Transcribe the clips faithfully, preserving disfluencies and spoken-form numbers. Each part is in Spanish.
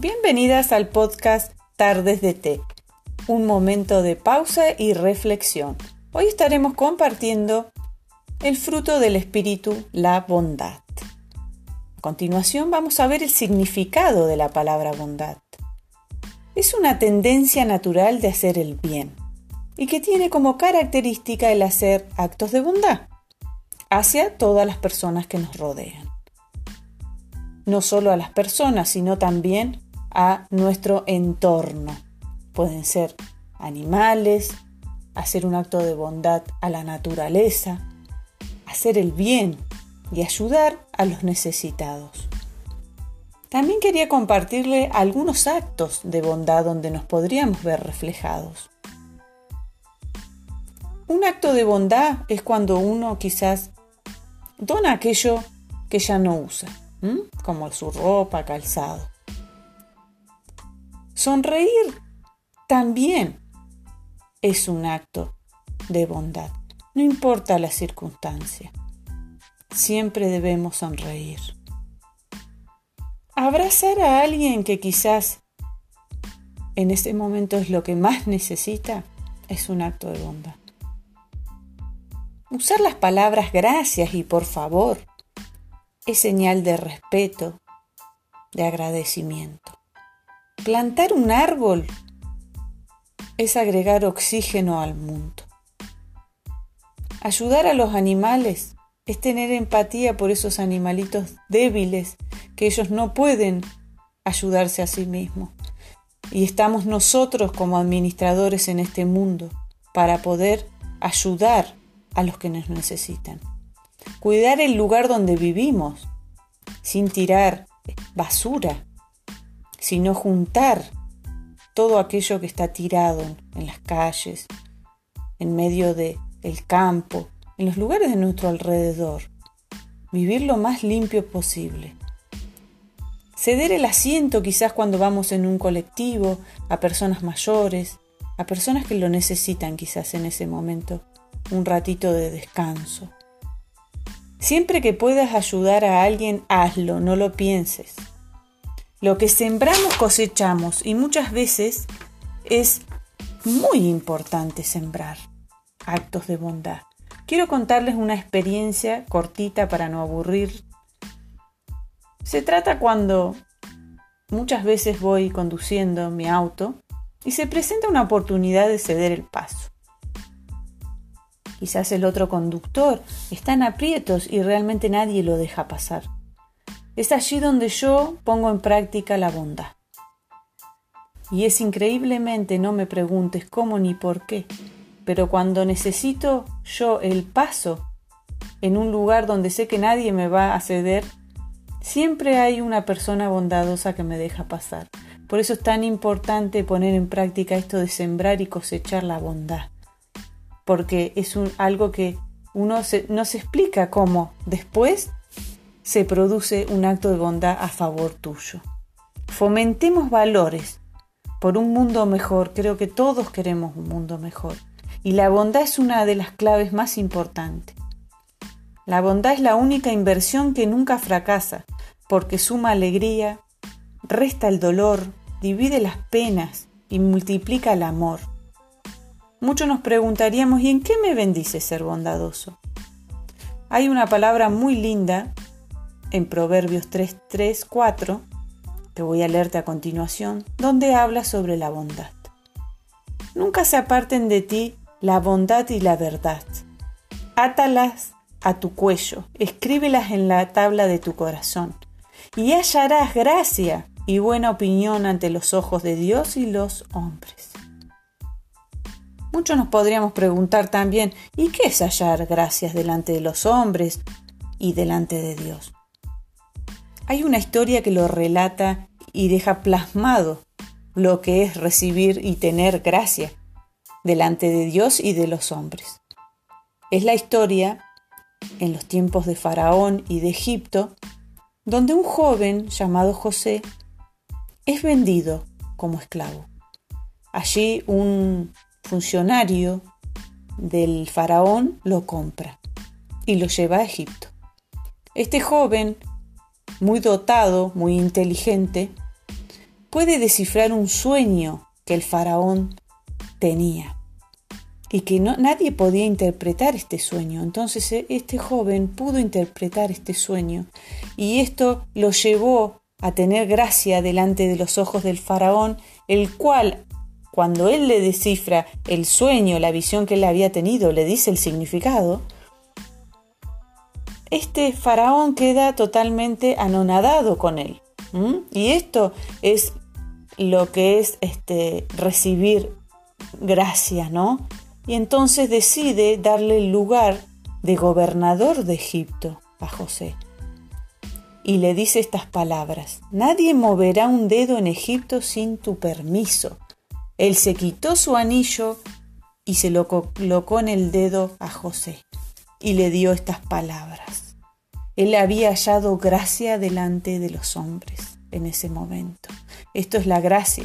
Bienvenidas al podcast Tardes de Té, un momento de pausa y reflexión. Hoy estaremos compartiendo el fruto del espíritu, la bondad. A continuación vamos a ver el significado de la palabra bondad. Es una tendencia natural de hacer el bien y que tiene como característica el hacer actos de bondad hacia todas las personas que nos rodean. No solo a las personas, sino también a nuestro entorno. Pueden ser animales, hacer un acto de bondad a la naturaleza, hacer el bien y ayudar a los necesitados. También quería compartirle algunos actos de bondad donde nos podríamos ver reflejados. Un acto de bondad es cuando uno quizás dona aquello que ya no usa, ¿m? como su ropa, calzado. Sonreír también es un acto de bondad, no importa la circunstancia. Siempre debemos sonreír. Abrazar a alguien que quizás en ese momento es lo que más necesita es un acto de bondad. Usar las palabras gracias y por favor es señal de respeto, de agradecimiento. Plantar un árbol es agregar oxígeno al mundo. Ayudar a los animales es tener empatía por esos animalitos débiles que ellos no pueden ayudarse a sí mismos. Y estamos nosotros como administradores en este mundo para poder ayudar a los que nos necesitan. Cuidar el lugar donde vivimos, sin tirar basura, sino juntar todo aquello que está tirado en las calles, en medio del campo, en los lugares de nuestro alrededor. Vivir lo más limpio posible. Ceder el asiento quizás cuando vamos en un colectivo, a personas mayores, a personas que lo necesitan quizás en ese momento. Un ratito de descanso. Siempre que puedas ayudar a alguien, hazlo, no lo pienses. Lo que sembramos cosechamos y muchas veces es muy importante sembrar actos de bondad. Quiero contarles una experiencia cortita para no aburrir. Se trata cuando muchas veces voy conduciendo mi auto y se presenta una oportunidad de ceder el paso. Quizás el otro conductor está en aprietos y realmente nadie lo deja pasar. Es allí donde yo pongo en práctica la bondad. Y es increíblemente, no me preguntes cómo ni por qué, pero cuando necesito yo el paso en un lugar donde sé que nadie me va a ceder, siempre hay una persona bondadosa que me deja pasar. Por eso es tan importante poner en práctica esto de sembrar y cosechar la bondad. Porque es un, algo que uno se, no se explica cómo después se produce un acto de bondad a favor tuyo. Fomentemos valores por un mundo mejor. Creo que todos queremos un mundo mejor. Y la bondad es una de las claves más importantes. La bondad es la única inversión que nunca fracasa, porque suma alegría, resta el dolor, divide las penas y multiplica el amor. Muchos nos preguntaríamos, ¿y en qué me bendice ser bondadoso? Hay una palabra muy linda en Proverbios tres, tres, cuatro, que voy a leerte a continuación, donde habla sobre la bondad. Nunca se aparten de ti la bondad y la verdad. Átalas a tu cuello, escríbelas en la tabla de tu corazón, y hallarás gracia y buena opinión ante los ojos de Dios y los hombres. Muchos nos podríamos preguntar también, ¿y qué es hallar gracias delante de los hombres y delante de Dios? Hay una historia que lo relata y deja plasmado lo que es recibir y tener gracia delante de Dios y de los hombres. Es la historia en los tiempos de Faraón y de Egipto, donde un joven llamado José es vendido como esclavo. Allí un funcionario del faraón lo compra y lo lleva a Egipto. Este joven, muy dotado, muy inteligente, puede descifrar un sueño que el faraón tenía y que no, nadie podía interpretar este sueño. Entonces este joven pudo interpretar este sueño y esto lo llevó a tener gracia delante de los ojos del faraón, el cual, cuando él le descifra el sueño, la visión que él había tenido, le dice el significado, este faraón queda totalmente anonadado con él. ¿Mm? Y esto es lo que es este, recibir gracia, ¿no? Y entonces decide darle el lugar de gobernador de Egipto a José. Y le dice estas palabras: nadie moverá un dedo en Egipto sin tu permiso. Él se quitó su anillo y se lo colocó en el dedo a José y le dio estas palabras. Él había hallado gracia delante de los hombres en ese momento. Esto es la gracia.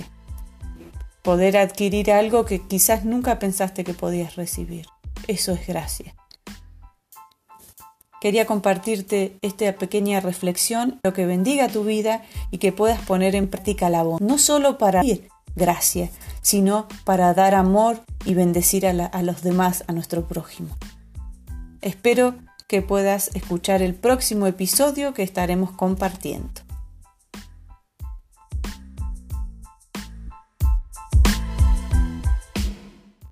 Poder adquirir algo que quizás nunca pensaste que podías recibir. Eso es gracia. Quería compartirte esta pequeña reflexión, lo que bendiga tu vida y que puedas poner en práctica la bondad. No solo para recibir gracia, sino para dar amor y bendecir a, la, a los demás, a nuestro prójimo. Espero que puedas escuchar el próximo episodio que estaremos compartiendo.